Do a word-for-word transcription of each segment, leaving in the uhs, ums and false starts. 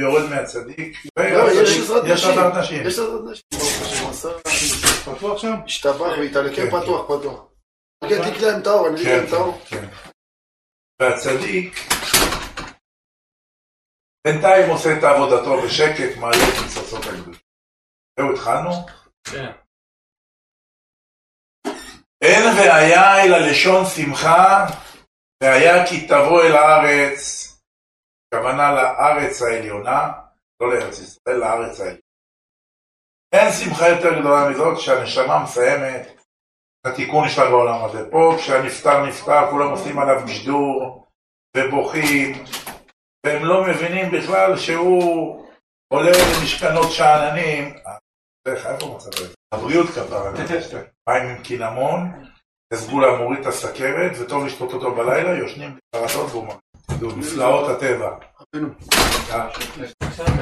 ויורד מהצדיק. יש עזרת נשים. יש עזרת נשים. פתוח שם? השתבח והתעלקה פתוח, פתוח. כן, תיק להם את האור, אני ליק להם את האור. והצדיק בינתיים עושה את העבודתו בשקט, מעלה את מצרצות הגדול. זהו, התחלנו? כן. אין והיה אלא לשון שמחה, והיה כי תבוא אל הארץ, הכוונה לארץ העליונה, לא לארץ ישראל, לארץ העליונה. אין שמחה יותר גדולה מזאת כשהנשמה מסיימת, התיקון שלה בעולם הזה. פה כשהנפטר נפטר, כולם עושים עליו משדור ובוכים, והם לא מבינים בכלל שהוא עולה למשכנות שעננים. איך, איפה מצפה? הבריאות כבר, מים עם קינמון, הסגולה מוריד את הסכרת, וטוב לשתות אותו בלילה, יושנים בפרטות והוא מרגיש. נפלאות הטבע. זה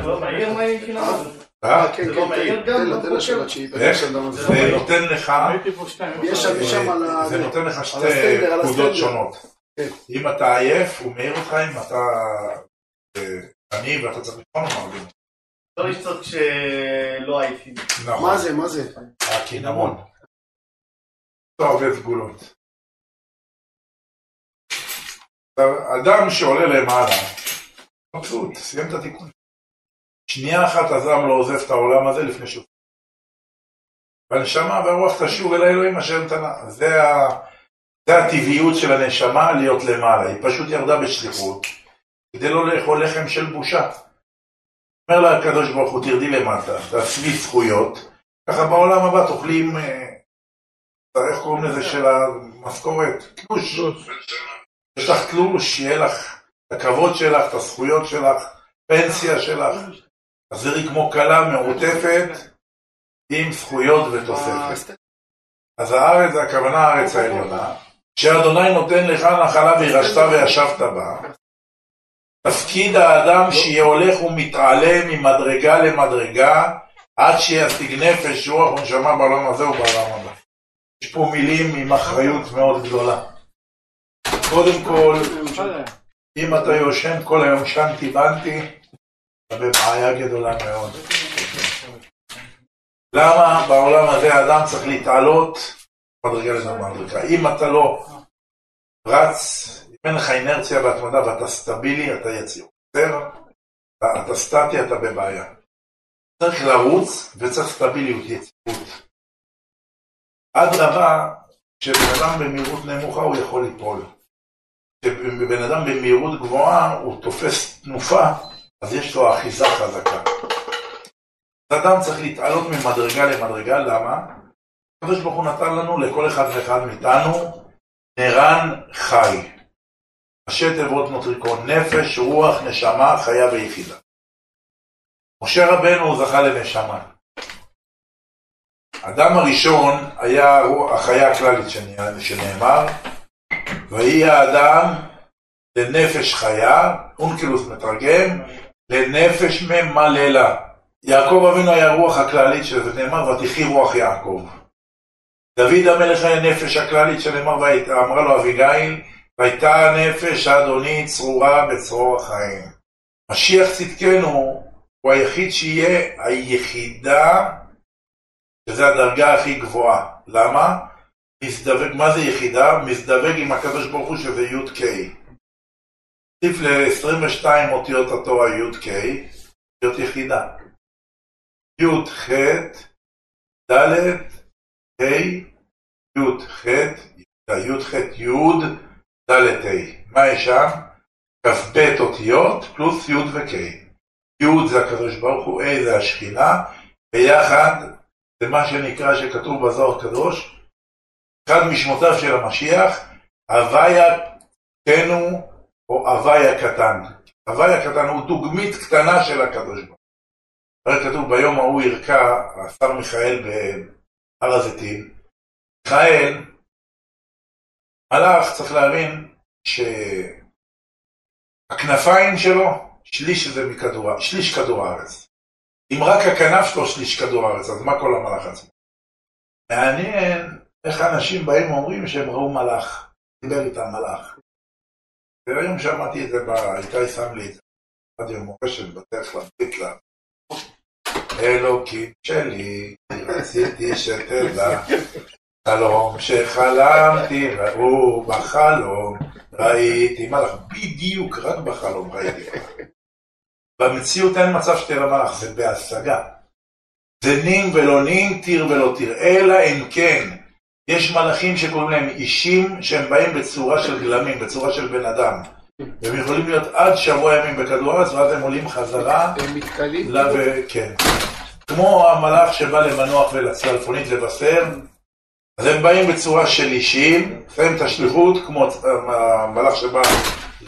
לא מהיר מים עם קינמון? זה לא מהיר גם? זה נותן לך, זה נותן לך שתי פקודות שונות. אם אתה עייף, הוא מהיר אותך, אם אתה עני ואתה צריך לבחון או מרגיש. לא לשתות כשלא הייתי. מה זה, מה זה? הקינמון. לא הרבה סגולות. אדם שעולה למעלה, פשוט, סיים את התיקון. שנייה אחת הזעם לא עוזב את העולם הזה לפני שוב. והנשמה והרוח תשוב אל האלוהים אשר נתנה. זה הטבעיות של הנשמה להיות למעלה. היא פשוט ירדה בשליחות, כדי לא לאכול לחם של בושה. אומר לה הקדוש ברוך הוא, תרדי למטה, תעשבי זכויות, ככה בעולם הבא תאכלים, איך קוראים לזה של המשכורת? תלוש. יש לך תלוש, יהיה לך הכבוד שלך, את הזכויות שלך, פנסיה שלך. אז זה כמו קלה מעוטפת עם זכויות ותוספת. אז הארץ, זה הכוונה הארץ העליונה, שה' נותן לך נחלה וירשת וישבת בה. תפקיד האדם שיהיה הולך ומתעלה ממדרגה למדרגה, עד שישיג נפש, רוח ונשמה בעולם הזה ובעולם הבא. יש פה מילים עם אחריות מאוד גדולה. קודם כל, אם אתה יושן כל היום שנתי בנתי, אתה בבעיה גדולה מאוד. למה בעולם הזה האדם צריך להתעלות מדרגה למדרגה? אם אתה לא רץ, אם אין לך אינרציה והתמדה ואתה סטבילי, אתה יציב. אתה סטטי, אתה בבעיה. צריך לרוץ וצריך סטביליות, יציבות. עד רבה, כשבן אדם במהירות נמוכה הוא יכול ליפול. כשבן אדם במהירות גבוהה הוא תופס תנופה, אז יש לו אחיזה חזקה. אדם צריך להתעלות ממדרגה למדרגה, למה? הקדוש ברוך הוא נתן לנו, לכל אחד ואחד מאיתנו, נרן חי. ראשי תיבות נוטריקון, נפש, רוח, נשמה, חיה ויחידה. משה רבנו זכה לנשמה. אדם הראשון היה החיה הכללית שנאמר, והיא האדם לנפש חיה, אונקלוס מתרגם, לנפש ממללה. יעקב אבינו היה רוח הכללית שנאמר, ותחי רוח יעקב. דוד המלך היה נפש הכללית שנאמר, ואמרה לו אביגיל, והייתה הנפש האדוני צרורה בצרור החיים. משיח צדקנו הוא היחיד שיהיה היחידה, שזה הדרגה הכי גבוהה. למה? מזדבק, מה זה יחידה? מזדבק עם הקדוש ברוך הוא שזה י' קיי. תוסיף ל-עשרים ושתיים אותיות התורה י' קיי, להיות יחידה. י' ח' ד' קיי, י' ח' י' ח' י' ד' קיי. מה יש שם? כ"ב אותיות פלוס י' וקיי. י' זה הקדוש ברוך הוא, A זה השכינה, ביחד זה מה שנקרא שכתוב בזוהר הקדוש, אחד משמותיו של המשיח, הוויה קטנו או הוויה קטן. הוויה קטן הוא דוגמית קטנה של הקדוש ברוך הוא. הרי כתוב ביום ההוא ירקע, השר מיכאל בהר הזיתים. מיכאל הלך, צריך להבין שהכנפיים שלו, שליש זה מכדור, שליש כדור הארץ. אם רק הכנף שלו שליש כדור הארץ, אז מה כל המלאך עצמו? מעניין איך אנשים באים ואומרים שהם ראו מלאך, דיבר איתם מלאך. והיום שמעתי את זה, איתי שם לי את זה. רדיו מורשת בדרך להבית לה. אלוקים שלי, רציתי שתדע, חלום שחלמתי, ראו בחלום, ראיתי מלאך, בדיוק רק בחלום ראיתי מלאך. במציאות אין מצב שתראה מלאך, זה בהשגה. זה נים ולא נים, תיר ולא תיר, אלא אם כן. יש מלאכים שקוראים להם אישים, שהם באים בצורה של גלמים, בצורה של בן אדם. והם יכולים להיות עד שבוע ימים בכדור הארץ, ואז הם עולים חזרה. הם מתקלים? כן. כמו המלאך שבא למנוח ולצלפונית לבשר, אז הם באים בצורה של אישים, עושים את השליחות, כמו המלאך שבא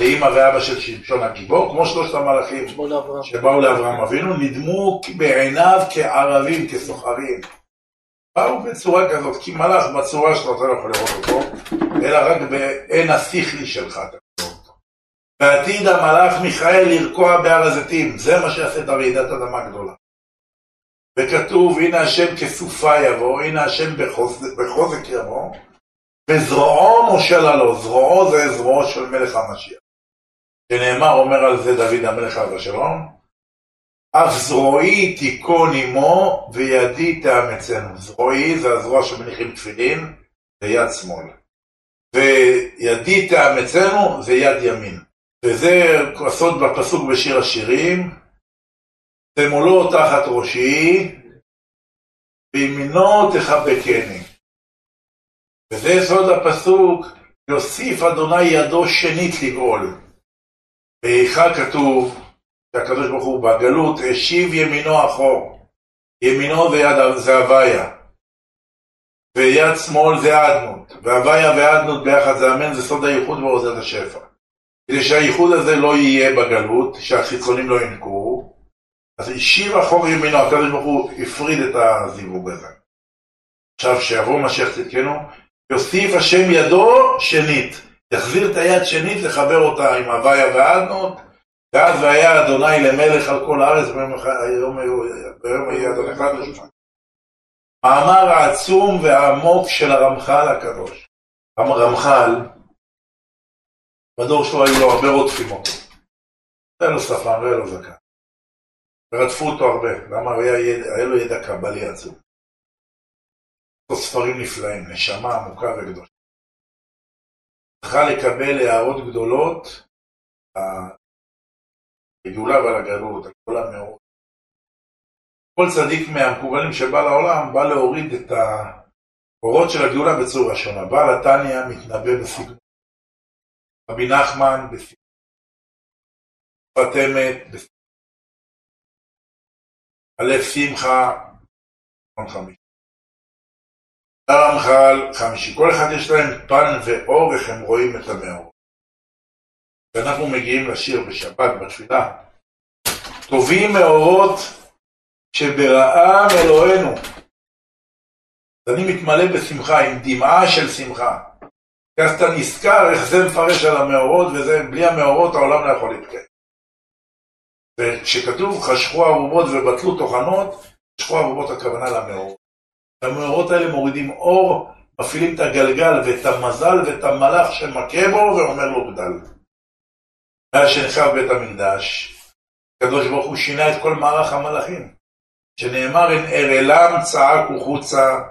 לאמא ואבא של שמשון הגיבור, כמו שלושת המלאכים שבאו לאברהם אבינו, נדמו בעיניו כערבים, כסוחרים. באו בצורה כזאת, כי מלאך בצורה שאתה לא יכול לראות אותו, אלא רק בעין השכלי שלך. בעתיד המלאך מיכאל ירקוע בהר הזיתים, זה מה שיעשה את הרעידת אדמה גדולה. וכתוב, הנה השם כסופה יבוא, הנה השם בחוזק יבוא, וזרועו מושלה לו, זרועו זה זרועו של מלך המשיח. שנאמר, אומר על זה דוד המלך עליו השלום, אף זרועי תיקון עמו וידי תאמצנו. זרועי זה הזרוע שמניחים תפילין, זה יד שמאל. וידי תאמצנו זה יד ימין. וזה הסוד בפסוק בשיר השירים, תמולו תחת ראשי, בימינו תחבקני. וזה סוד הפסוק, יוסיף אדוני ידו שנית לגאול. באיכה כתוב, שהקדוש ברוך הוא בגלות השיב ימינו אחור. ימינו זה יד, זה הוויה. ויד שמאל זה האדנות. והוויה והאדנות ביחד זה אמן, זה סוד הייחוד ועוזת השפע. כדי שהייחוד הזה לא יהיה בגלות, שהחיצונים לא ינקו, אז השיב אחור ימינו, הקדוש ברוך הוא הפריד את הזיווג הזה. עכשיו שיבוא משיח צדקנו, יוסיף השם ידו שנית. יחזיר את היד שנית, לחבר אותה עם הוויה והאדנות, ואז והיה אדוני למלך על כל הארץ, ביום היה אדוני אחד לשמיים. מאמר העצום והעמוק של הרמח"ל הקדוש. הרמח"ל, בדור שלו היו לו הרבה רודפים אותו. היה לו שפם, היה לו זקן. ורדפו אותו הרבה, למה היה לו ידע קבלי עצום. אותו ספרים נפלאים, נשמה עמוקה וגדושה. צריכה לקבל הערות גדולות, הגאולה ועל הגלות, הגאולה מאוד. כל צדיק מהמקובלים שבא לעולם, בא להוריד את האורות של הגאולה בצורה שונה. בעל התניא מתנבא בסגנון. רבי נחמן בסגנון. פתמת בסגנון. הלב שמחה, חמישי. הרמח"ל, חמישי. כל אחד יש להם פן ואורך, הם רואים את המאור. ואנחנו מגיעים לשיר בשבת, בתפילה. טובים מאורות שברעם אלוהינו. אז אני מתמלא בשמחה, עם דמעה של שמחה. כי אז אתה נזכר איך זה מפרש על המאורות, ובלי המאורות העולם לא יכול להתקיים. וכשכתוב חשכו הארובות ובטלו תוכנות, חשכו הארובות הכוונה למאורות. המאורות האלה מורידים אור, מפעילים את הגלגל ואת המזל ואת המלאך שמכה בו ואומר לו גדל. מאז שנחרב בית המקדש, הקדוש ברוך הוא שינה את כל מערך המלאכים, שנאמר אין אראלם צעק וחוצה,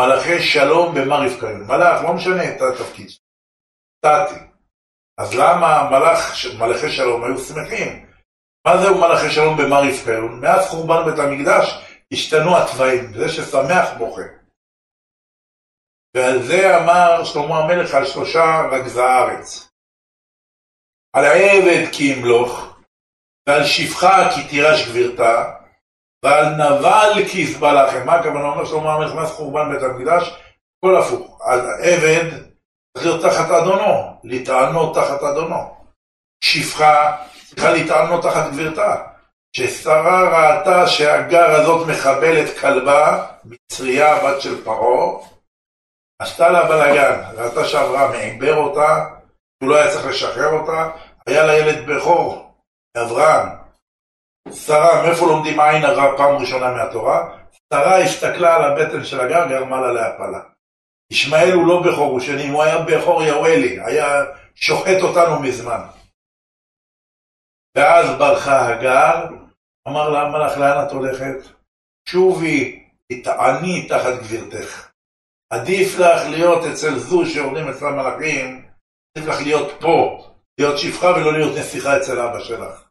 מלאכי שלום במה רבקאין. מלאך, לא משנה את התפקיד, תתי. אז למה מלאך, מלאכי שלום היו שמחים? מה זהו מלאכי שלום במה רבקאין? מאז חורבן בית המקדש השתנו התוואים, זה ששמח בוכה. ועל זה אמר שלמה המלך על שלושה רגזי הארץ. על העבד כי ימלוך, ועל שפחה כי תירש גבירתה, ועל נבל כי יסבע לכם. מה הכוונה? אומר שלמה המלך מאז חורבן בית המקדש, כל הפוך. על העבד צריך להיות תחת אדונו, להתענות תחת אדונו. שפחה צריכה להתענות תחת גבירתה. כששרה ראתה שהגר הזאת מחבלת כלבה, מצריה בת של פרעה, עשתה לה בלגן, ראתה שעברה מעבר אותה, הוא לא היה צריך לשחרר אותה, היה לה ילד בכור, אברהם. שרה, מאיפה לומדים עין הרע פעם ראשונה מהתורה? שרה הסתכלה על הבטן של הגר, גרמה לה להפלה. ישמעאל הוא לא בכור, הוא שני, הוא היה בכור יאולי, היה שוחט אותנו מזמן. ואז ברחה הגר, אמר לה המלאך, לאן את הולכת? שובי, התעני תחת גבירתך. עדיף לך להיות אצל זו שעורדים אצל המלאכים, עדיף לך להיות פה, להיות שפחה ולא להיות נסיכה אצל אבא שלך.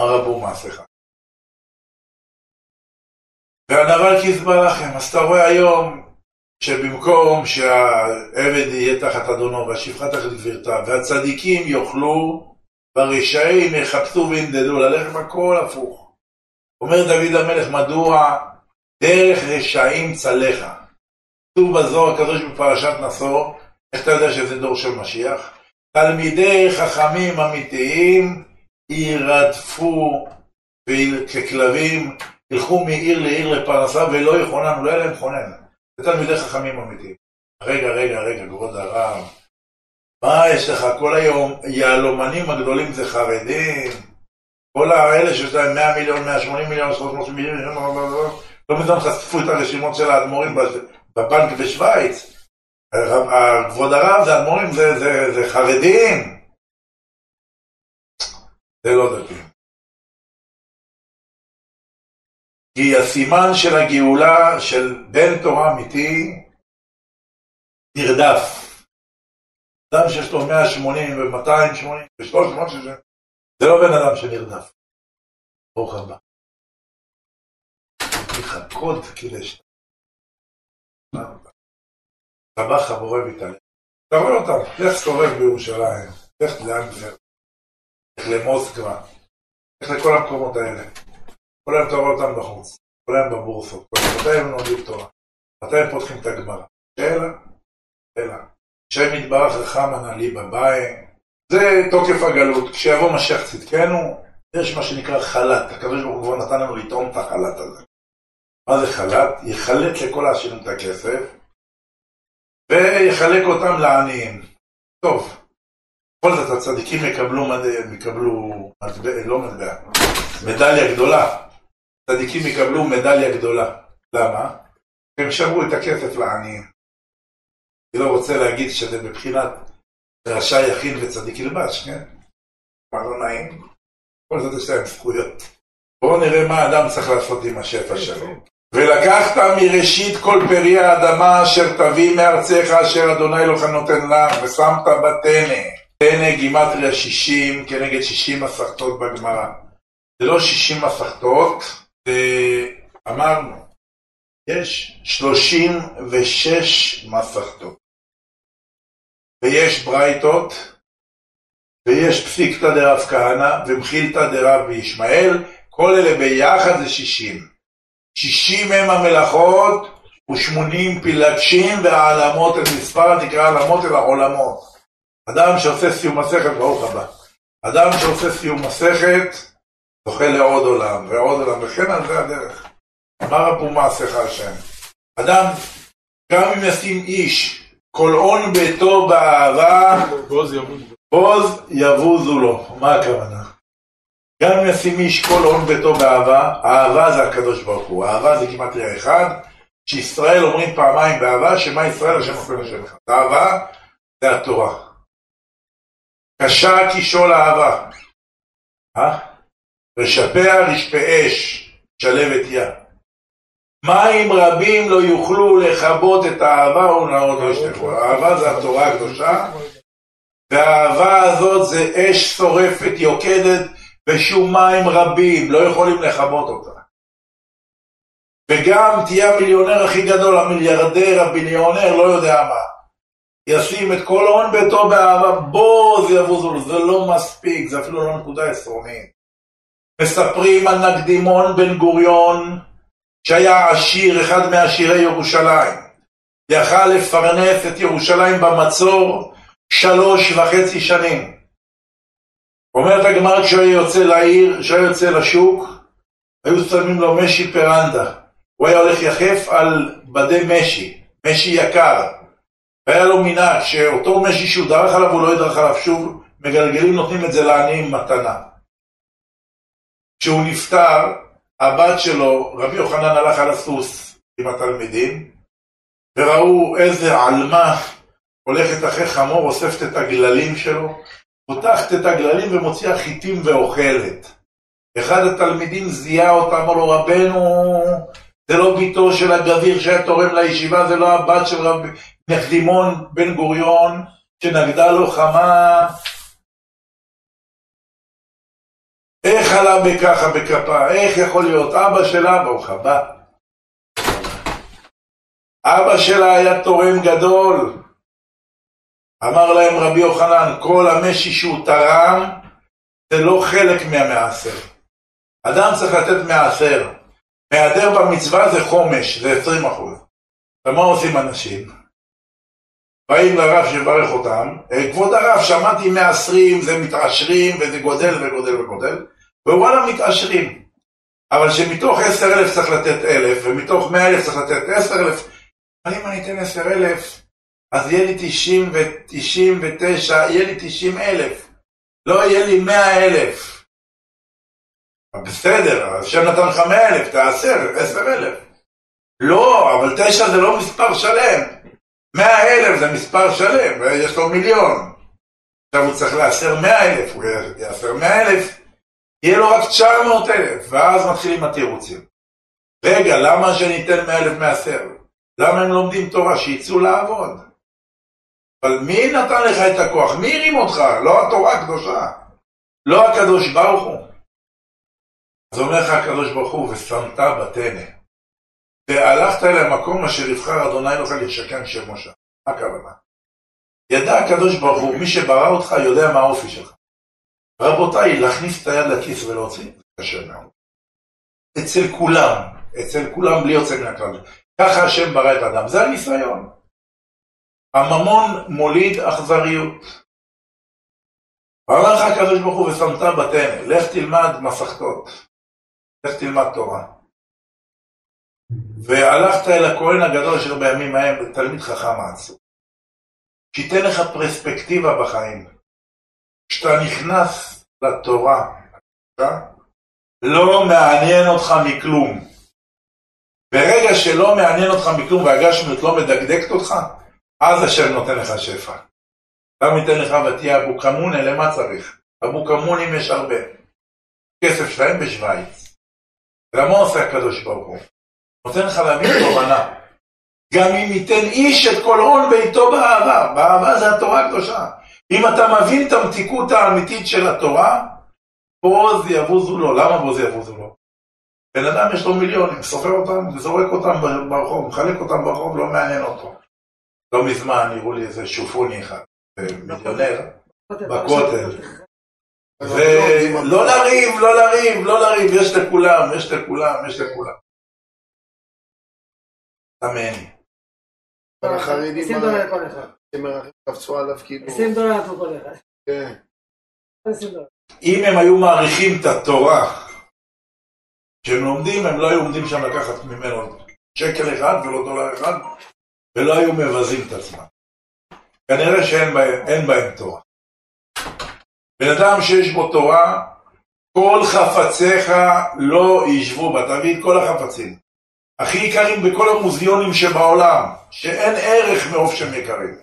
אמר אבו מעשיך. והנבל כי יסבע לכם, אז אתה רואה היום שבמקום שהעבד יהיה תחת אדונו והשפחה תחת גבירתה, והצדיקים יאכלו, ברשעים יחפשו וינדדו, ללכת הכל הפוך. אומר דוד המלך, מדוע? דרך רשעים צלחה. כתוב בזוהר הקדוש בפרשת נשא, איך אתה יודע שזה דור של משיח? תלמידי חכמים אמיתיים ירדפו ככלבים, ילכו מעיר לעיר לפרנסה ולא יכונן, לא היה להם חונן. זה תלמידי חכמים אמיתיים. רגע, רגע, רגע, כבוד הרב, מה יש לך? כל היום יהלומנים הגדולים זה חרדים, כל האלה שיש להם מאה מיליון, מאה שמונים מיליון, שלוש מאות מיליון, לא מזמן חשפו את הרשימות של האדמו"רים בבנק בשוויץ. כבוד הרב, זה אדמו"רים, זה, זה, זה חרדים. זה לא דתי. כי הסימן של הגאולה של בן תורה אמיתי נרדף. אדם שיש לו מאה שמונים ו-מאתיים שמונים ו-שלוש מאות, זה לא בן אדם שנרדף. ברוך הבא. לחכות כדשת. סבח הבורא ויתעלה. תראו אותם, לך סורב בירושלים, לך לאנגלר, לך למוסקבה, לך לכל המקומות האלה. כל היום תראו אותם בחוץ, כל היום בבורסות, מתי הם נולדים תורה, מתי הם פותחים את הגמרא. שאלה? שאלה. שם יתברך רחמנא ליבא באי, זה תוקף הגלות, כשיבוא משיח צדקנו, יש מה שנקרא חל"ת, הקדוש ברוך הוא כבר נתן לנו לטעום את החל"ת הזה. מה זה חל"ת? יחלט לכל העשירים את הכסף, ויחלק אותם לעניים. טוב, כל זאת הצדיקים יקבלו, יקבלו לא מטבע, מדליה גדולה, הצדיקים יקבלו מדליה גדולה, למה? הם שברו את הכסף לעניים. אני לא רוצה להגיד שזה מבחינת רשע יחיד וצדיק ילבש, כן? מה לא נעים? כל זאת יש להם זכויות. בואו נראה מה האדם צריך לעשות עם השפע שלו. ולקחת מראשית כל פרי האדמה אשר תביא מארצך אשר אדוני אלוהיך נותן לך, ושמת בתנא. תנא גימטריה שישים כנגד שישים מסכתות בגמרא. זה לא שישים מסכתות, אמרנו. יש שלושים ושש מסכתות, ויש ברייתות, ויש פסיקתא דרב כהנא, ומחילתא דרב ישמעאל, כל אלה ביחד זה שישים. שישים הם המלאכות, ושמונים פילגשים, והעלמות את מספר נקרא העלמות אל העולמות. אדם שעושה סיום מסכת, ברוך הבא, אדם שעושה סיום מסכת, זוכה לעוד עולם, ועוד עולם, וכן על זה הדרך. אמר אבו מעשיך השם, אדם, גם אם ישים איש, כל און ביתו באהבה, בוז יבוזו לו. מה הכוונה? גם אם ישים איש, כל און ביתו באהבה, אהבה זה הקדוש ברוך הוא, אהבה זה כמעט לאחד, שישראל אומרים פעמיים באהבה, שמה ישראל השם עושה לשם אחד. אהבה זה התורה. קשה כשול אהבה. אה? רשפיה רשפה אש, שלבת יה. מים רבים לא יוכלו לכבות את האהבה ונאות לשתפו. האהבה זה התורה הקדושה, והאהבה הזאת זה אש שורפת יוקדת, ושום מים רבים לא יכולים לכבות אותה. וגם תהיה המיליונר הכי גדול, המיליארדר, הביליונר, לא יודע מה. ישים את כל הון ביתו באהבה, בוז יבוזו, זה לא מספיק, זה אפילו לא נקודה עשרונית. מספרים על נקדימון בן גוריון, שהיה עשיר, אחד מעשירי ירושלים, יכל לפרנס את ירושלים במצור שלוש וחצי שנים. אומרת הגמרא, כשהיה יוצא לעיר, כשהיה יוצא לשוק, היו שמים לו משי פרנדה, הוא היה הולך יחף על בדי משי, משי יקר, והיה לו מנהג שאותו משי שהוא דרך עליו, הוא לא ידרך עליו שוב, מגלגלים נותנים את זה לעניים מתנה. כשהוא נפטר, הבת שלו, רבי יוחנן, הלך על הסוס עם התלמידים, וראו איזה עלמה הולכת אחרי חמור, אוספת את הגללים שלו, פותחת את הגללים ומוציאה חיטים ואוכלת. אחד התלמידים זיהה אותה, אמר לו, רבנו, זה לא ביתו של הגביר שהיה תורם לישיבה, זה לא הבת של רב נחלימון בן גוריון, שנגדה לו חמה. איך עלה בככה בכפה? איך יכול להיות? אבא של אבא, הוא חבא. אבא שלה היה תורם גדול. אמר להם רבי יוחנן, כל המשי שהוא תרם, זה לא חלק מהמעשר. אדם צריך לתת מעשר. מהדר במצווה זה חומש, זה עשרים אחוז. ומה עושים אנשים? באים לרב שברך אותם, כבוד הרב, שמעתי מעשרים, זה מתעשרים, וזה גודל וגודל וגודל, ווואלה מתעשרים. אבל שמתוך עשר אלף צריך לתת אלף, ומתוך מאה אלף צריך לתת עשר אלף, אבל אם אני אתן עשר אלף, אז יהיה לי תשעים ותשעים ותשע, יהיה לי תשעים אלף. לא יהיה לי מאה אלף. בסדר, השם נתן לך מאה אלף, תעשר, עשר אלף. לא, אבל תשע זה לא מספר שלם. מאה אלף זה מספר שלם, ויש לו מיליון. עכשיו הוא צריך לעשר מאה אלף, הוא יעשר מאה אלף, יהיה לו רק תשע מאות אלף, ואז מתחילים התירוצים. רגע, למה שניתן מאה אלף מעשר? למה הם לומדים תורה? שיצאו לעבוד. אבל מי נתן לך את הכוח? מי הרים אותך? לא התורה הקדושה, לא הקדוש ברוך הוא. אז אומר לך הקדוש ברוך הוא, ושמת בתנה. והלכת אל המקום אשר יבחר אדוני אלוהיך לשכן שמו שם. מה הכוונה? ידע הקדוש ברוך הוא, מי שברא אותך יודע מה האופי שלך. רבותיי, להכניס את היד לכיס ולהוציא, קשה מאוד. אצל כולם, אצל כולם בלי יוצא מן הכלל. ככה השם ברא את האדם, זה הניסיון. הממון מוליד אכזריות. אמר לך הקדוש ברוך הוא ושמת בתנה, לך תלמד מסכתות, לך תלמד תורה. והלכת אל הכהן הגדול אשר בימים ההם, תלמיד חכם עצום, שייתן לך פרספקטיבה בחיים. כשאתה נכנס לתורה, לא מעניין אותך מכלום. ברגע שלא מעניין אותך מכלום והגשמיות לא מדקדקת אותך, אז השם נותן לך שפע. אתה ניתן לך ותהיה אבו קמונה, למה צריך? אבו קמונים יש הרבה. כסף שלהם בשוויץ. למה עושה הקדוש ברוך הוא? נותן לך להבין תובנה. גם אם ייתן איש את כל הון ביתו באהבה. באהבה זה התורה הקדושה. אם אתה מבין את המתיקות האמיתית של התורה, בוז יבוזו לו. למה בוז יבוזו לו? בן אדם יש לו מיליונים, סופר אותם, זורק אותם ברחוב, מחלק אותם ברחוב, לא מעניין אותו. לא מזמן נראו לי איזה שופוני אחד, מיליונר, בכותל. ולא לריב, לא לריב, לא לריב, יש לכולם, יש לכולם, יש לכולם. אמן. עשרים דולר לכל אחד. קפצו עליו כאילו. עשרים דולר לכל אחד. כן. אם הם היו מעריכים את התורה, כשהם לומדים, הם לא היו עומדים שם לקחת ממנו שקל אחד ולא דולר אחד, ולא היו מבזים את עצמם. כנראה שאין בהם, בהם תורה. בן אדם שיש בו תורה, כל חפציך לא יישבו בה, תביא את כל החפצים. הכי יקרים בכל המוזיאונים שבעולם, שאין ערך מאוף שהם יקרים.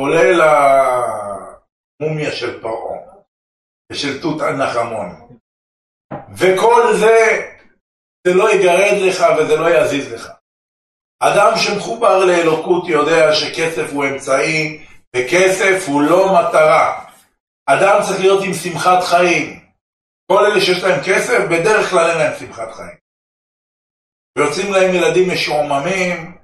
כולל המומיה של פרעה, ושל תות ענחמון. וכל זה, זה לא יגרד לך וזה לא יזיז לך. אדם שמחובר לאלוקות יודע שכסף הוא אמצעי, וכסף הוא לא מטרה. אדם צריך להיות עם שמחת חיים. כל אלה שיש להם כסף, בדרך כלל אין להם שמחת חיים. ויוצאים להם ילדים משועממים,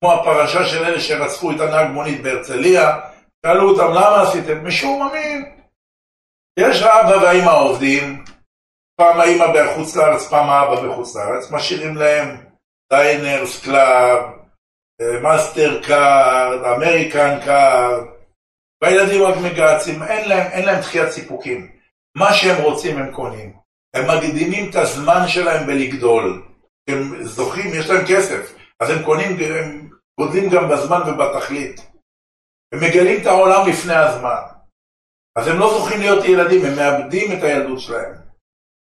כמו הפרשה של אלה שרצחו את הנהג מונית בהרצליה, שאלו אותם למה עשיתם משועממים. יש האבא והאמא עובדים, פעם האמא בחוץ לארץ, פעם האבא בחוץ לארץ, משאירים להם דיינרס קלאב, מאסטר קארד, אמריקן קארד, והילדים רק מגעצים, אין להם, אין להם דחיית סיפוקים. מה שהם רוצים הם קונים. הם מקדימים את הזמן שלהם בלגדול. הם זוכים, יש להם כסף, אז הם קונים, הם גודלים גם בזמן ובתכלית. הם מגלים את העולם לפני הזמן. אז הם לא זוכים להיות ילדים, הם מאבדים את הילדות שלהם.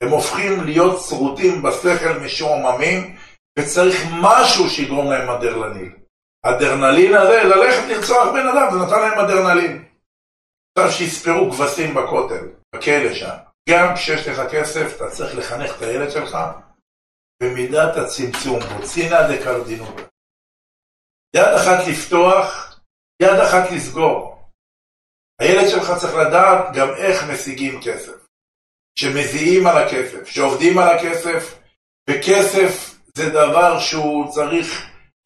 הם הופכים להיות שרוטים בשכל משועממים, וצריך משהו שיגרום להם אדרנלין. אדרנלין הזה, ללכת לרצוח בן אדם, זה נתן להם אדרנלין. עכשיו שיספרו כבשים בכותל, בכלא שם. גם כשיש לך כסף, אתה צריך לחנך את הילד שלך במידת הצמצום, בוצינה דקרדינולה. יד אחת לפתוח, יד אחת לסגור. הילד שלך צריך לדעת גם איך משיגים כסף, שמזיעים על הכסף, שעובדים על הכסף, וכסף זה דבר שהוא צריך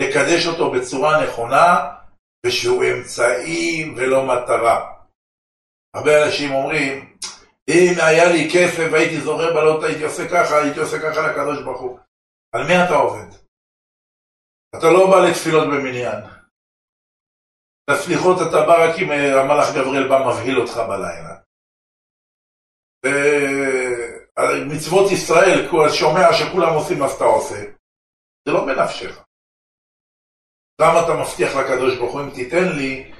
לקדש אותו בצורה נכונה, ושהוא אמצעי ולא מטרה. הרבה אנשים אומרים, אם היה לי כסף והייתי זורר בלות, הייתי עושה ככה, הייתי עושה ככה לקדוש ברוך הוא. על מי אתה עובד? אתה לא בא לתפילות במניין. לסליחות אתה בא רק אם המלאך גבריאל בא מבהיל אותך בלילה. מצוות ישראל, שומע שכולם עושים מה שאתה עושה, זה לא בנפשך. למה אתה מבטיח לקדוש ברוך הוא, אם תיתן לי,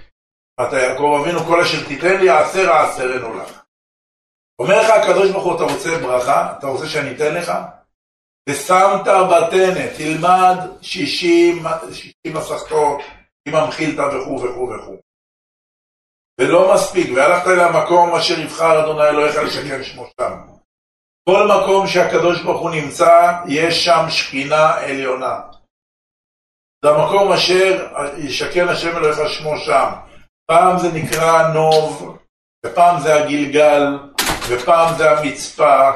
אתה יעקב אבינו כל אשר תיתן לי, העשר העשרנו לך. אומר לך הקדוש ברוך הוא, אתה רוצה ברכה? אתה רוצה שאני אתן לך? ושמת בתנא, תלמד שישים, שישים מסכתות, אם המחילתא וכו' וכו' וכו'. ולא מספיק, והלכת אל המקום אשר יבחר אדוני אלוהיך לשכן שמו שם. כל מקום שהקדוש ברוך הוא נמצא, יש שם שכינה עליונה. זה המקום אשר ישכן השם אלוהיך שמו שם. פעם זה נקרא נוב, ופעם זה הגלגל, ופעם זה המצפה,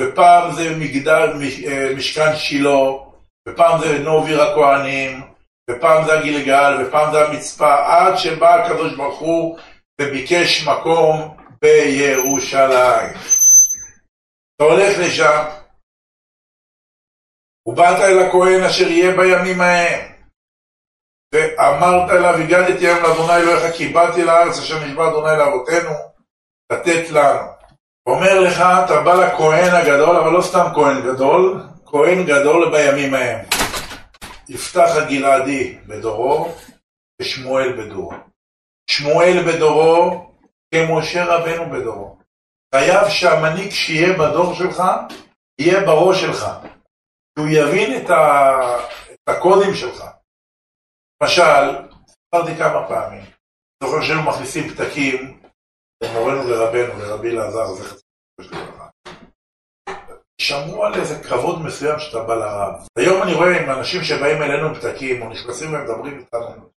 ופעם זה מגדל משכן שילה, ופעם זה נוב עיר הכהנים, ופעם זה הגלגל, ופעם זה המצפה, עד שבא הקדוש ברוך הוא וביקש מקום בירושלים. אתה הולך לשם, ובאת אל הכהן אשר יהיה בימים ההם, ואמרת אליו, הגדתי היום לאדוני אלוהיך, כי באתי לארץ אשר נשבע אדוני לאבותינו, לתת לנו. אומר לך, אתה בא לכהן הגדול, אבל לא סתם כהן גדול, כהן גדול בימים ההם. יפתח הגלעדי בדורו, ושמואל בדורו. שמואל בדורו, כמשה רבנו בדורו. חייב שהמנהיג שיהיה בדור שלך, יהיה בראש שלך. שהוא יבין את, ה... את הקודים שלך. למשל, ספרתי כמה פעמים, זוכר שלנו מכניסים פתקים, ומורנו לרבנו, לרבי לעזר, זה חצי של הרב. שמרו על איזה כבוד מסוים שאתה בא לרב. היום אני רואה עם אנשים שבאים אלינו עם פתקים, או נכנסים ומדברים איתנו.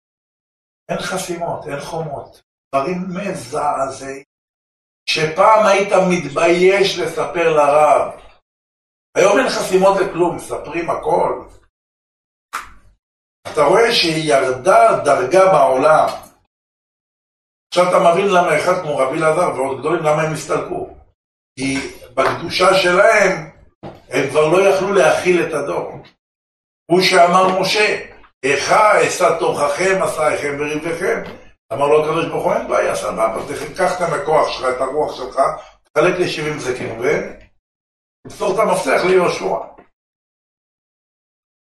אין חסימות, אין חומות. דברים מזעזעים. שפעם היית מתבייש לספר לרב. היום אין חסימות לכלום, מספרים הכל. אתה רואה שהיא ירדה דרגה בעולם. עכשיו אתה מבין למה אחד כמו רבי לעזר ועוד גדולים, למה הם הסתלקו. כי בקדושה שלהם, הם כבר לא יכלו להכיל את הדור. הוא שאמר משה, איכה אשא תוככם, עשאיכם וריבכם. אמר לו הקדוש ברוך הוא, אין בעיה, סבבה, קח את הכוח שלך, את הרוח שלך, תחלק ל-שבעים זקים, ותמסור את המפתח ליהושע.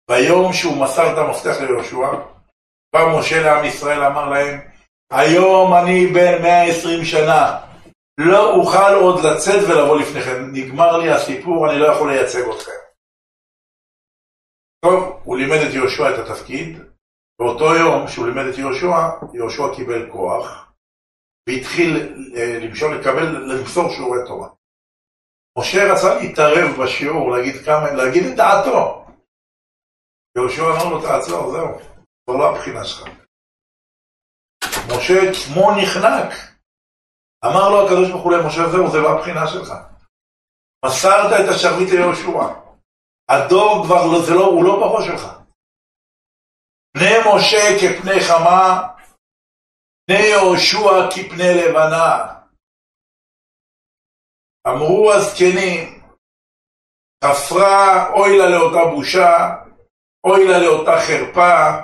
ביום שהוא מסר את המפתח ליהושע, בא משה לעם ישראל, אמר להם, היום אני בן מאה ועשרים שנה, לא אוכל עוד לצאת ולבוא לפניכם, נגמר לי הסיפור, אני לא יכול לייצג אתכם. טוב, הוא לימד את יהושע את התפקיד, באותו יום שהוא לימד את יהושע, יהושע קיבל כוח, והתחיל למשול, לקבל, למסור שיעורי תורה. משה רצה להתערב בשיעור, להגיד כמה, להגיד את דעתו. יהושע אמר לו, תעצור, זהו, זו לא הבחינה שלך. משה כמו נחנק, אמר לו הקדוש ברוך הוא למשה, זהו, זו לא הבחינה שלך. מסרת את השרביט ליהושע, הדור כבר לא, זה לא, הוא לא בראש שלך. פני משה כפני חמה, פני יהושע כפני לבנה. אמרו הזקנים, חפרה אוי לה לאותה בושה, אוי לה לאותה חרפה,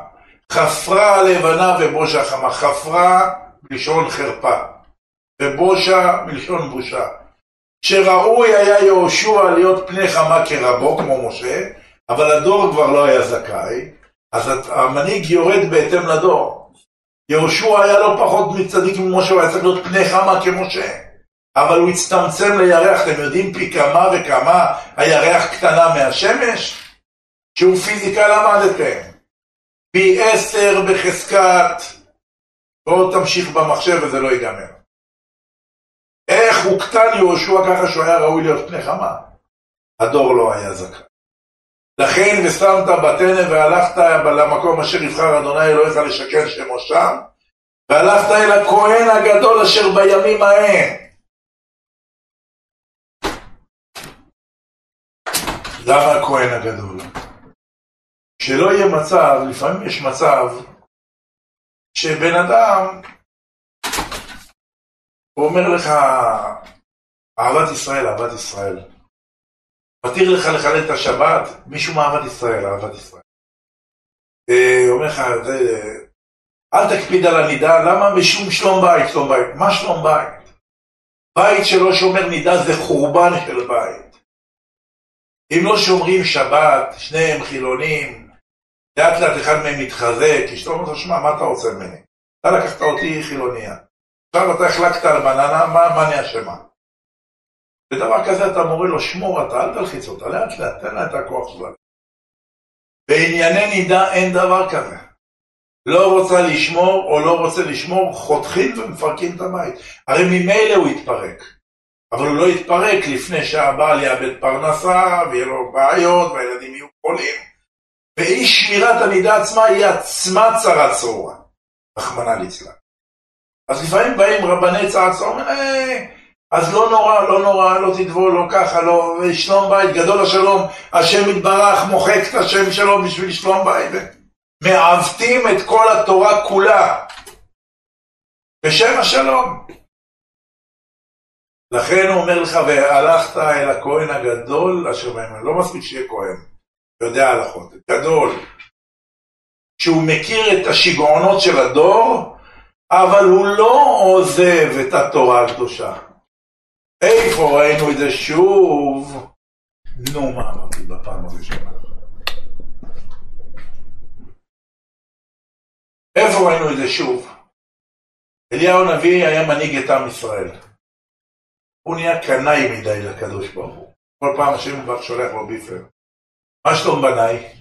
חפרה הלבנה ובושה החמה, חפרה מלשון חרפה, ובושה מלשון בושה. שראוי היה יהושע להיות פני חמה כרבו כמו משה, אבל הדור כבר לא היה זכאי, אז המנהיג יורד בהתאם לדור. יהושע היה לא פחות מצדיק ממשה, הוא היה צריך להיות פני חמה כמשה, אבל הוא הצטמצם לירח, אתם יודעים פי כמה וכמה הירח קטנה מהשמש, שהוא פיזיקה למדתם. פי עשר בחזקת, בואו תמשיך במחשב וזה לא ייגמר. איך הוקטן יהושע ככה שהוא היה ראוי להיות נחמה? הדור לא היה זכאי. לכן ושמת בתנא והלכת למקום אשר יבחר אדוני אלוהיך לשכן שמו שם, והלכת אל הכהן הגדול אשר בימים ההם. למה הכהן הגדול? שלא יהיה מצב, לפעמים יש מצב שבן אדם הוא אומר לך אהבת ישראל, אהבת ישראל. מתיר לך לחלל את השבת, מישהו מאהבת ישראל, אהבת ישראל. הוא אומר לך, אל תקפיד על הנידה, למה? משום שלום בית, שלום בית. מה שלום בית? בית שלא שומר נידה זה חורבן של בית. אם לא שומרים שבת, שניהם חילונים, לאט לאט אחד מהם מתחזק, אשתו אומרת, שמע, מה אתה רוצה ממני? אתה לקחת אותי חילוניה. עכשיו אתה החלקת על בננה, מה, מה אני אשמה? בדבר כזה אתה מורה לו, שמור אתה, אל תלחיץ אותה, לאט לאט, תן לה את הכוח שלה. בענייני נידה אין דבר כזה. לא רוצה לשמור או לא רוצה לשמור, חותכים ומפרקים את הבית. הרי ממילא הוא יתפרק. אבל הוא לא יתפרק לפני שהבעל יאבד פרנסה, ויהיה לו בעיות, והילדים יהיו חולים. ואי שמירת הנידה עצמה היא עצמה צרה צרורה. רחמנא ליצלן. אז לפעמים באים רבני צעצוע, אומרים, אה, אז לא נורא, לא נורא, לא תדבול, לא ככה, לא, שלום בית, גדול השלום, השם יתברך, מוחק את השם שלו בשביל שלום בית. מעוותים את כל התורה כולה, בשם השלום. לכן הוא אומר לך, והלכת אל הכהן הגדול, אשר בימים, לא מספיק שיהיה כהן, יודע הלכות, גדול, שהוא מכיר את השגעונות של הדור, אבל הוא לא עוזב את התורה הקדושה. איפה ראינו את זה שוב? נו, מה אמרתי בפעם הראשונה? איפה ראינו את זה שוב? אליהו הנביא היה מנהיג את עם ישראל. הוא נהיה קנאי מדי לקדוש ברוך הוא. כל פעם השם שולח לו ביפר. מה שלום בניי?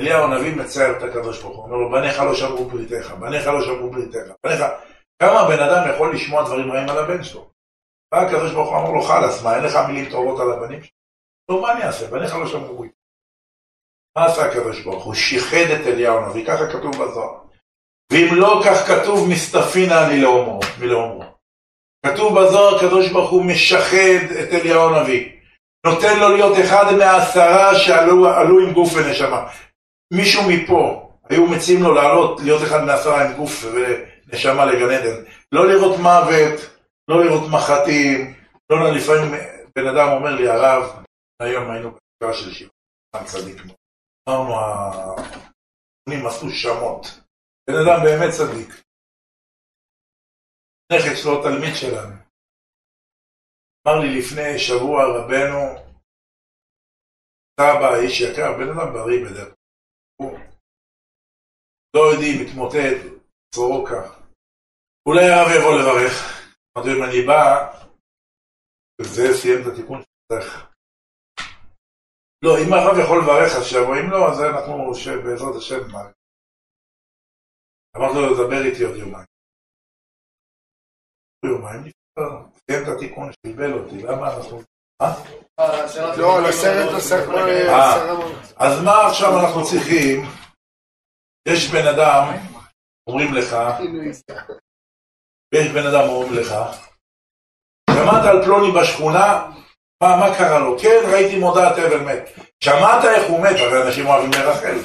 אליהו הנביא מצייר את הקדוש ברוך הוא, אומר לו, בניך לא שברו בריתך, בניך לא שברו בריתך, בניך, כמה בן אדם יכול לשמוע דברים רעים על הבן שלו? והקדוש ברוך הוא אמר לו, חלס, מה, אין לך מילים טובות על הבנים שלו? לא, מה אני אעשה? בניך לא שברו בריתך. מה עשה הקדוש ברוך הוא? שיחד את אליהו הנביא, ככה כתוב בזוהר. ואם לא כך כתוב, מסתפינה אני לאומרו, מלאומרו. כתוב בזוהר, הקדוש ברוך הוא משחד את אליהו הנביא, נותן לו להיות אחד מהעשרה שעלו עם גוף ונשמה. מישהו מפה, היו מציעים לו לעלות, להיות אחד מעשרה עם גוף ונשמה לגן עדן. לא לראות מוות, לא לראות מחטים, לא לפעמים בן אדם אומר לי, הרב, היום היינו בקרה של שבעה צדיק. אמרנו, הפונים עשו שמות. בן אדם באמת צדיק. נכד שלו, תלמיד שלנו. אמר לי לפני שבוע רבנו, סבא, איש יקר, בן אדם בריא בדרך. לא יודעים, מתמוטט, צורוקה. אולי הרב יבוא לברך. אמרתי, אם אני בא, זה סיים את התיקון שצריך. לא, אם הרב יכול לברך, אז שבו, אם לא, אז אנחנו שבעזרת השם מה. אמרתי לו, לדבר איתי עוד יומיים. יומיים נפטר, סיים את התיקון שתלבל אותי, למה אנחנו... לא, לסרט, לסרט, אז מה עכשיו אנחנו צריכים? יש בן אדם, אומרים לך, יש בן אדם אומרים לך, שמעת על פלוני בשכונה, מה קרה לו? כן, ראיתי מודעת אבל מת. שמעת איך הוא מת, הרי אנשים אוהבים לרחל.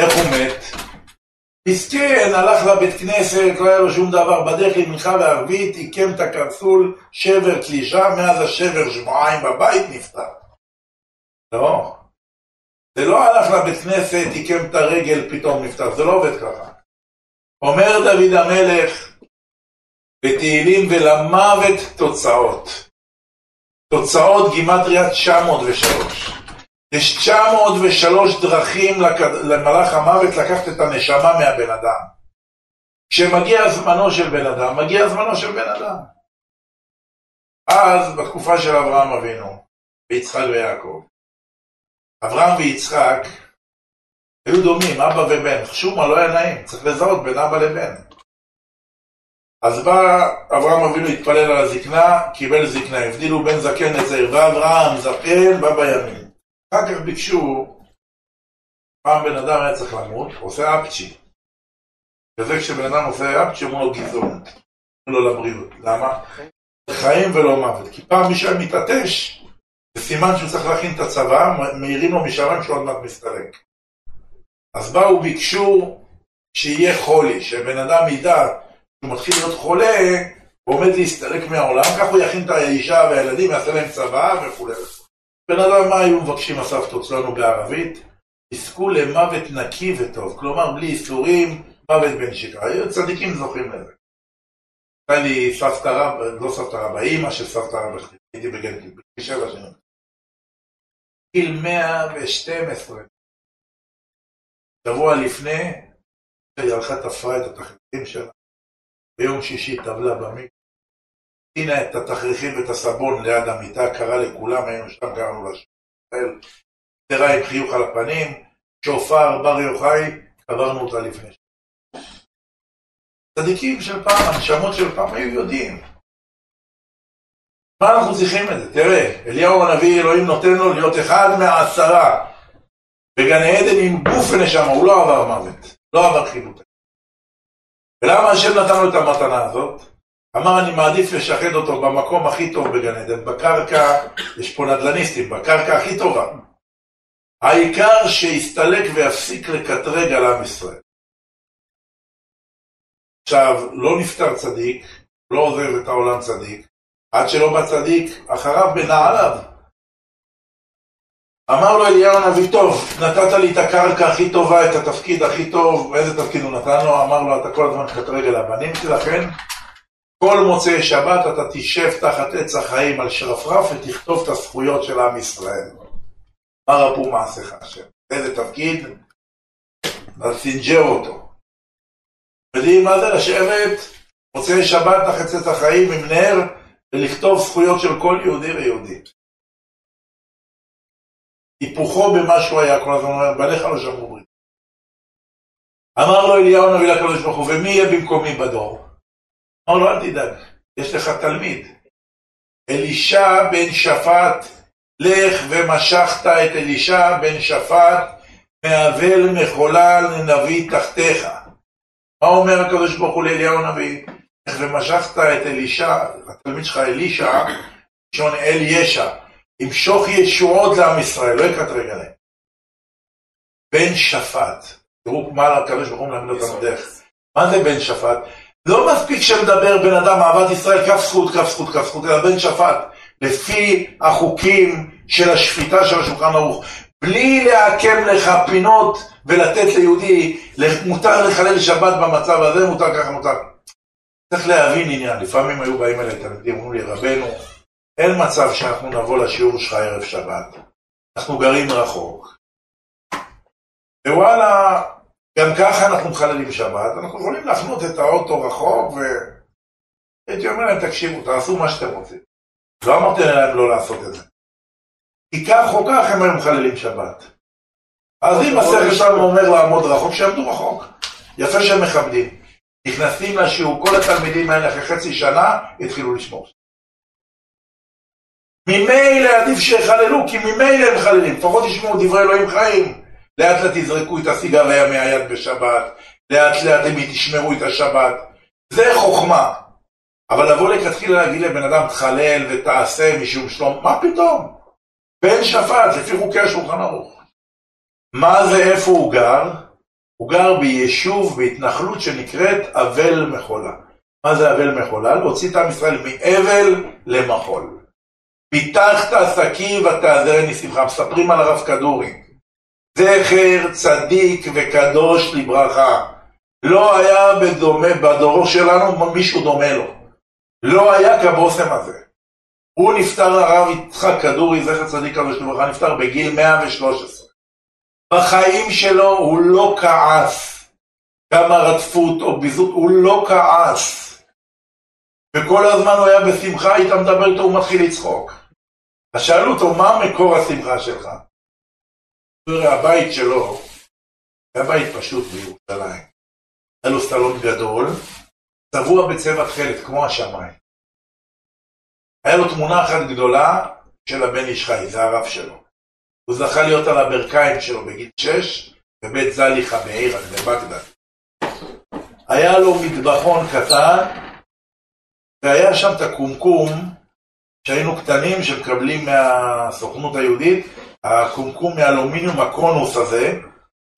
איך הוא מת? מסכן, הלך לבית כנסת, לא היה לו שום דבר, בדרך למנחה וערבית, עיקם את הקרסול, שבר קלישה, מאז השבר שבועיים בבית נפטר. לא. זה לא הלך לבית כנסת, עיקם את הרגל, פתאום נפטר, זה לא עובד ככה. אומר דוד המלך, בתהילים ולמוות תוצאות. תוצאות גימטריה תשע מאות ושלוש. יש תשע מאות ושלוש דרכים למלאך המוות לקחת את הנשמה מהבן אדם. כשמגיע זמנו של בן אדם, מגיע זמנו של בן אדם. אז בתקופה של אברהם אבינו, ויצחק ויעקב, אברהם ויצחק היו דומים, אבא ובן, חשוב מה לא היה נעים, צריך לזהות בין אבא לבן. אז בא אברהם אבינו התפלל על הזקנה, קיבל זקנה, הבדילו בן זקן לצעיר, ואברהם זקן בא בימין. אחר כך ביקשו, פעם בן אדם היה צריך למות, עושה אפצ'י. כזה כשבן אדם עושה אפצ'י, הוא לא גזעון, הוא לא לבריאות. למה? חיים ולא מוות. כי פעם משם מתעטש, בסימן שהוא צריך להכין את הצבא, מהירים לו משם שהוא עוד מעט מסתלק. אז באו ביקשו שיהיה חולי, שבן אדם ידע, הוא מתחיל להיות חולה, הוא עומד להסתלק מהעולם, כך הוא יכין את האישה והילדים, יעשה להם צבא וכו'. בן אדם, מה היו מבקשים הסבתות שלנו בערבית? עסקו למוות נקי וטוב, כלומר בלי איסורים, מוות בן שקרה. צדיקים זוכים לזה. הייתה לי סבתא רבא, לא סבתא רבא, אימא של סבתא רבא, הייתי בגן שבע שנים. גיל מאה ושתים עשרה. שבוע לפני, היא הלכה תפרה את התחליטים שלה. ביום שישי טבלה במי, הנה את התכריכים ואת הסבון ליד המיטה, קרא לכולם, היינו שם, קראנו לשם, תראה עם חיוך על הפנים, שופר בר יוחאי, קברנו אותה לפני שם. צדיקים של פעם, הנשמות של פעם היו יודעים. מה אנחנו צריכים את זה? תראה, אליהו הנביא, אלוהים נותן לו להיות אחד מהעשרה, בגן העדן עם גוף ונשמה, הוא לא עבר מוות, לא עבר חיבוט. ולמה השם נתן לו את המתנה הזאת? אמר, אני מעדיף לשחד אותו במקום הכי טוב בגן עדן, בקרקע, יש פה נדלניסטים, בקרקע הכי טובה. העיקר שיסתלק ויפסיק לקטרג על עם ישראל. עכשיו, לא נפטר צדיק, לא עוזב את העולם צדיק, עד שלא בא צדיק, אחריו בנעליו. אמר לו אליהו הנביא, טוב, נתת לי את הקרקע הכי טובה, את התפקיד הכי טוב, איזה תפקיד הוא נתן לו? אמר לו, אתה כל הזמן קטרג על הבנים, לכן כל מוצאי שבת אתה תשב תחת עץ החיים על שרפרף ותכתוב את הזכויות של עם ישראל. מה רפו מעשיך השם? איזה תפקיד? אז תנג'ר אותו. יודעים מה זה? לשבת מוצאי שבת תחת עץ החיים עם נר ולכתוב זכויות של כל יהודי ויהודי. היפוכו במה שהוא היה, כל הזמן אומר, בניך לא שמעו ברית. אמר לו אליהו הנביא לקדוש ברוך הוא, ומי יהיה במקומי בדור? אמר לו, אל תדאג, יש לך תלמיד. אלישע בן שפט, לך ומשכת את אלישע בן שפט, מהבל מחולל נביא תחתיך. מה אומר הקדוש ברוך הוא לאליהו הנביא? לך ומשכת את אלישע, התלמיד שלך אלישע, שון אל ישע. ימשוך ישועות לעם ישראל, לא יקטרג רגליים. בן שפט, תראו מה הקדוש ברוך הוא מלמד אותנו דרך. מה זה בן שפט? לא מספיק שמדבר בן אדם אהבת ישראל, כף זכות, כף זכות, כף זכות, אלא בן שפט, לפי החוקים של השפיטה של השולחן ערוך, בלי להקם לך פינות ולתת ליהודי, מותר לחלל שבת במצב הזה, מותר ככה, מותר. צריך להבין עניין, לפעמים היו באים אלה, תלמידים, אמרו לי, רבנו, אין מצב שאנחנו נבוא לשיעור שלך ערב שבת. אנחנו גרים רחוק. ווואלה, גם ככה אנחנו מחללים שבת, אנחנו יכולים להפנות את האוטו רחוק, והייתי אומר להם, תקשיבו, תעשו מה שאתם רוצים. לא אמרתי להם לא לעשות את זה. כי כך או כך הם היו מחללים שבת. אז אם השכל שלנו אומר לעמוד רחוק, שיעמדו רחוק. יפה שהם מכבדים. נכנסים לשיעור, כל התלמידים האלה אחרי חצי שנה, התחילו לשמור. ממילא עדיף שיחללו, כי ממילא הם חללים. לפחות תשמעו דברי אלוהים חיים. לאט לאט תזרקו את הסיגריה מהיד בשבת, לאט לאט הם תשמרו את השבת. זה חוכמה. אבל לבוא לכתחילה להגיד לבן אדם תחלל ותעשה משום שלום, מה פתאום? בן שפט, לפי חוקי השולחן ערוך. מה זה, איפה הוא גר? הוא גר ביישוב, בהתנחלות שנקראת אבל מחולה. מה זה אבל מחולה? להוציא את עם ישראל מאבל למחול. פיתחת עסקי ותעזרני בשמחה, מספרים על הרב כדורי. זכר צדיק וקדוש לברכה. לא היה בדומה, בדורו שלנו מישהו דומה לו. לא היה כבוסם הזה. הוא נפטר, הרב יצחק כדורי, זכר צדיק וקדוש לברכה, נפטר בגיל מאה ושלוש עשרה. בחיים שלו הוא לא כעס. כמה רדפות או ביזות, הוא לא כעס. וכל הזמן הוא היה בשמחה, איתה מדבר איתו, הוא מתחיל לצחוק. אז שאלו אותו, מה מקור השמחה שלך? הבית שלו, הבית פשוט בירושלים. היה לו סלון גדול, צבוע בצבע תכלת, כמו השמיים. היה לו תמונה אחת גדולה של הבן איש חי, זה הרב שלו. הוא זכה להיות על הברכיים שלו בגיל שש, בבית זליכה בעיראק, בבגדד. היה לו מטבחון קטן, והיה שם את הקומקום, שהיינו קטנים שמקבלים מהסוכנות היהודית, הקומקום מאלומיניום, הקונוס הזה,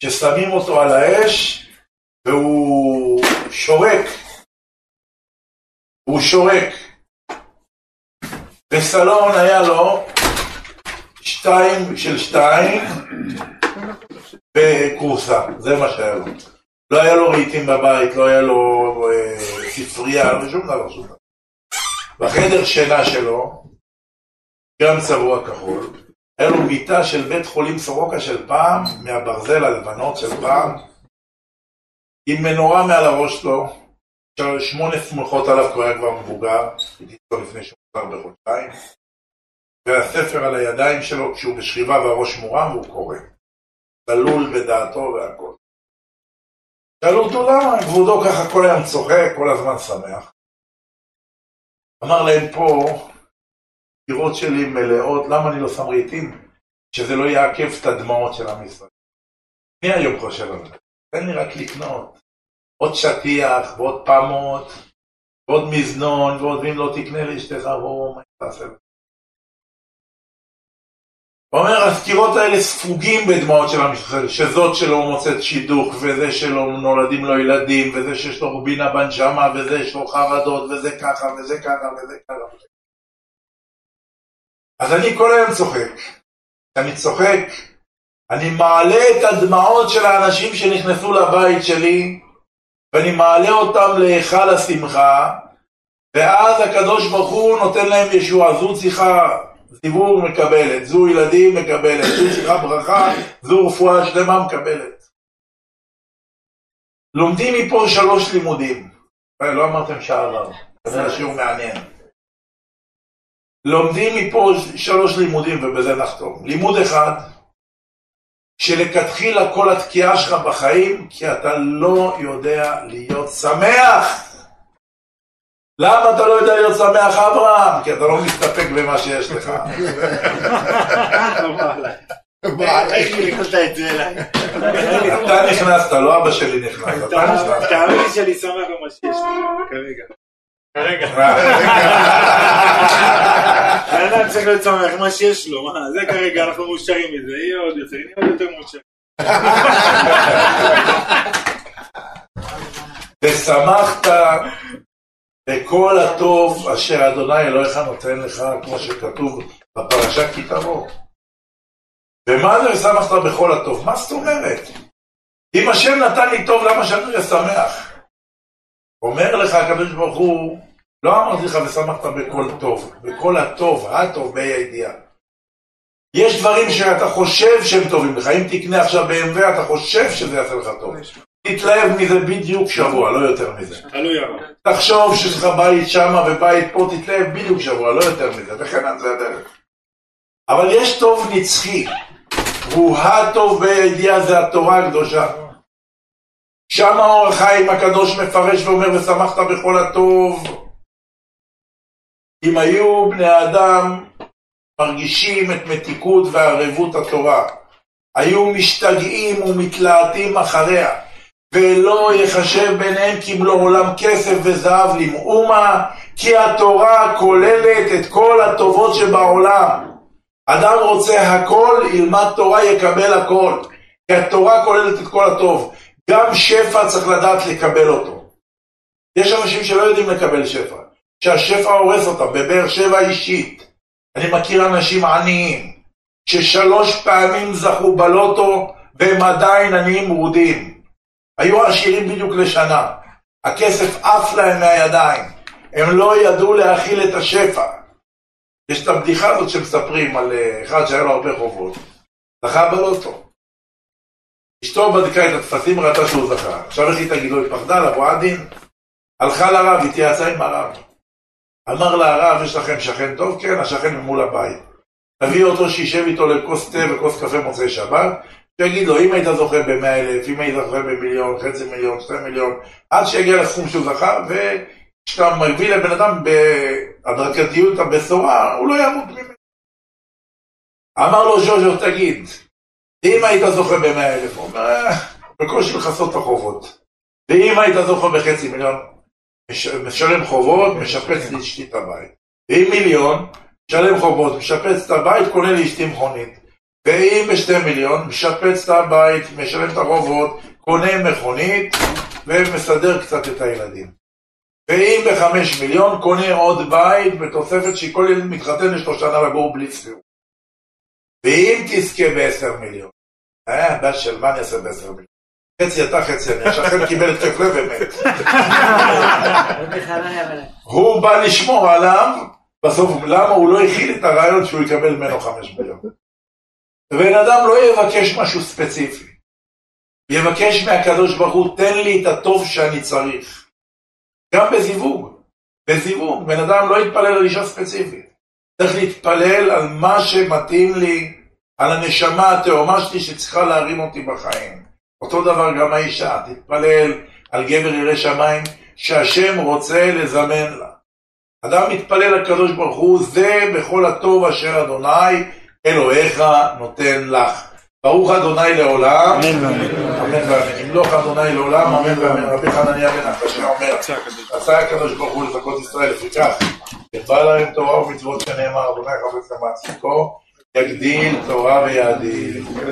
ששמים אותו על האש, והוא שורק. הוא שורק. בסלון היה לו שתיים של שתיים בקורסה, זה מה שהיה לו. לא היה לו רהיטים בבית, לא היה לו אה, ספרייה, ושום דבר שום דבר. בחדר שינה שלו, גם צבוע כחול, היה לו מיטה של בית חולים סורוקה של פעם, מהברזל הלבנות של פעם, עם מנורה מעל הראש שלו, שמונה סמוכות עליו, כי הוא היה כבר מבוגר, הייתי איתו לפני שמותר בחודשיים, והספר על הידיים שלו, כשהוא בשכיבה והראש מורם, הוא קורא. תלול בדעתו והכל. שאלו אותו למה, כבודו ככה כל היום צוחק, כל הזמן שמח. אמר להם פה, קירות שלי מלאות, למה אני לא שם רהיטים? שזה לא יעכב את הדמעות של המשרד. מי היום חושב על זה? תן לי רק לקנות. עוד שטיח, ועוד פעמות, ועוד מזנון, ועוד ואם לא תקנה לי אשתך, בואו, מה תעשה? הוא אומר, הסקירות האלה ספוגים בדמעות של המשרד, שזאת שלא מוצאת שידוך, וזה שלא נולדים לו ילדים, וזה שיש לו רובינה בנג'מה, וזה יש לו חרדות, וזה ככה, וזה ככה, וזה ככה. אז אני כל היום צוחק. אני צוחק, אני מעלה את הדמעות של האנשים שנכנסו לבית שלי, ואני מעלה אותם להיכל השמחה, ואז הקדוש ברוך הוא נותן להם ישועה. זו צריכה ציבור מקבלת, זו ילדים מקבלת, זו צריכה ברכה, זו רפואה שלמה מקבלת. לומדים מפה שלוש לימודים. לא אמרתם שעבר, זה שיעור מעניין. לומדים מפה שלוש לימודים, ובזה נחתום. לימוד אחד, שלכתחילה כל התקיעה שלך בחיים, כי אתה לא יודע להיות שמח. למה אתה לא יודע להיות שמח, אברהם? כי אתה לא מסתפק במה שיש לך. איך נכנסת את זה אליי? אתה נכנסת, לא אבא שלי נכנס. תאמין לי שאני שמח במה שיש לי, כרגע. כרגע. אני צריך להיות שמח, מה שיש לו, מה? זה כרגע, אנחנו מאושרים מזה, יהיה עוד יותר, יהיה עוד יותר מאושר. ושמחת בכל הטוב אשר אדוני אלוהיך נותן לך, כמו שכתוב בפרשה כי תבוא. ומה זה שמחת בכל הטוב? מה זאת אומרת? אם השם נתן לי טוב, למה שאני אשמח? אומר לך הקדוש ברוך הוא, לא אמרתי לך ושמחת בכל טוב, בכל הטוב, הטוב בה"א הידיעה. יש דברים שאתה חושב שהם טובים לך, אם תקנה עכשיו ב-אם דאבליו אתה חושב שזה יעשה לך טוב. תתלהב מזה בדיוק שבוע, לא יותר מזה. תחשוב שיש לך בית שמה ובית פה, תתלהב בדיוק שבוע, לא יותר מזה, וכן זה הדרך. אבל יש טוב נצחי, והוא הטוב בה"א הידיעה, זה התורה הקדושה. שם האור החיים הקדוש מפרש ואומר ושמחת בכל הטוב. אם היו בני האדם מרגישים את מתיקות וערבות התורה, היו משתגעים ומתלהטים אחריה, ולא יחשב ביניהם כמלוא עולם כסף וזהב למאומה, כי התורה כוללת את כל הטובות שבעולם. אדם רוצה הכל, ילמד תורה יקבל הכל, כי התורה כוללת את כל הטוב. גם שפע צריך לדעת לקבל אותו. יש אנשים שלא יודעים לקבל שפע, שהשפע הורס אותם, בבאר שבע אישית. אני מכיר אנשים עניים, ששלוש פעמים זכו בלוטו, והם עדיין עניים מרודים. היו עשירים בדיוק לשנה, הכסף עף להם מהידיים, הם לא ידעו להכיל את השפע. יש את הבדיחה הזאת שמספרים על אחד שהיה לו הרבה חובות, זכה בלוטו. אשתו בדקה את התפסים, ראתה שהוא זכה. עכשיו איך היא תגיד לו, היא פחדה לבוא הדין, הלכה לרב, היא תיעצה עם הרב. אמר לה הרב, יש לכם שכן טוב? כן, השכן ממול הבית. תביא אותו שישב איתו לכוס תה וכוס קפה מוצאי שבת, שיגיד לו, אם היית זוכה במאה אלף, אם היית זוכה במיליון, חצי מיליון, שתי מיליון, עד שיגיע לסכום שהוא זכה, וכשאתה מביא לבן אדם בהדרגתיות הבשורה, הוא לא ימות ממנו. אמר לו ז'וז'ו, תגיד, אם היית זוכה במאה אלף, הוא אומר, בקושי לחסות את החובות. ואם היית זוכה בחצי מיליון, משלם חובות, משפץ לאשתי את הבית. ואם מיליון, משלם חובות, משפץ את הבית, קונה לאשתי מכונית. ואם בשתי מיליון, משפץ את הבית, משלם את החובות, קונה מכונית, ומסדר קצת את הילדים. ואם בחמש מיליון, קונה עוד בית, בתוספת שכל ילד מתחתן יש לו שנה לגור בלי סבירות. ואם תזכה בעשר מיליון, אה, בת של מה נעשה בעשר מיליון? חצי אתה חצי אני, שאחר קיבל את כפלו ומת. הוא בא לשמור עליו, בסוף למה הוא לא הכיל את הרעיון שהוא יקבל ממנו חמש מיליון. ובן אדם לא יבקש משהו ספציפי, יבקש מהקדוש ברוך הוא, תן לי את הטוב שאני צריך. גם בזיווג, בזיווג, בן אדם לא יתפלל על אישה ספציפית, צריך להתפלל על מה שמתאים לי, על הנשמה התאומה שלי שצריכה להרים אותי בחיים. אותו דבר גם האישה, תתפלל על גבר ירא שמיים שהשם רוצה לזמן לה. אדם מתפלל לקדוש ברוך הוא, זה בכל הטוב אשר אדוני אלוהיך נותן לך. ברוך אדוני לעולם, אמן ואמן. ימלוך אדוני לעולם, אמן ואמן. רבי חנניה בן עקשיא אומר, עשה הקדוש ברוך הוא לזכות ישראל לפיכך, שבא להם תורה ומצוות שנאמר, אדוני חפץ למען צדקו, יגדיל תורה ויאדיר.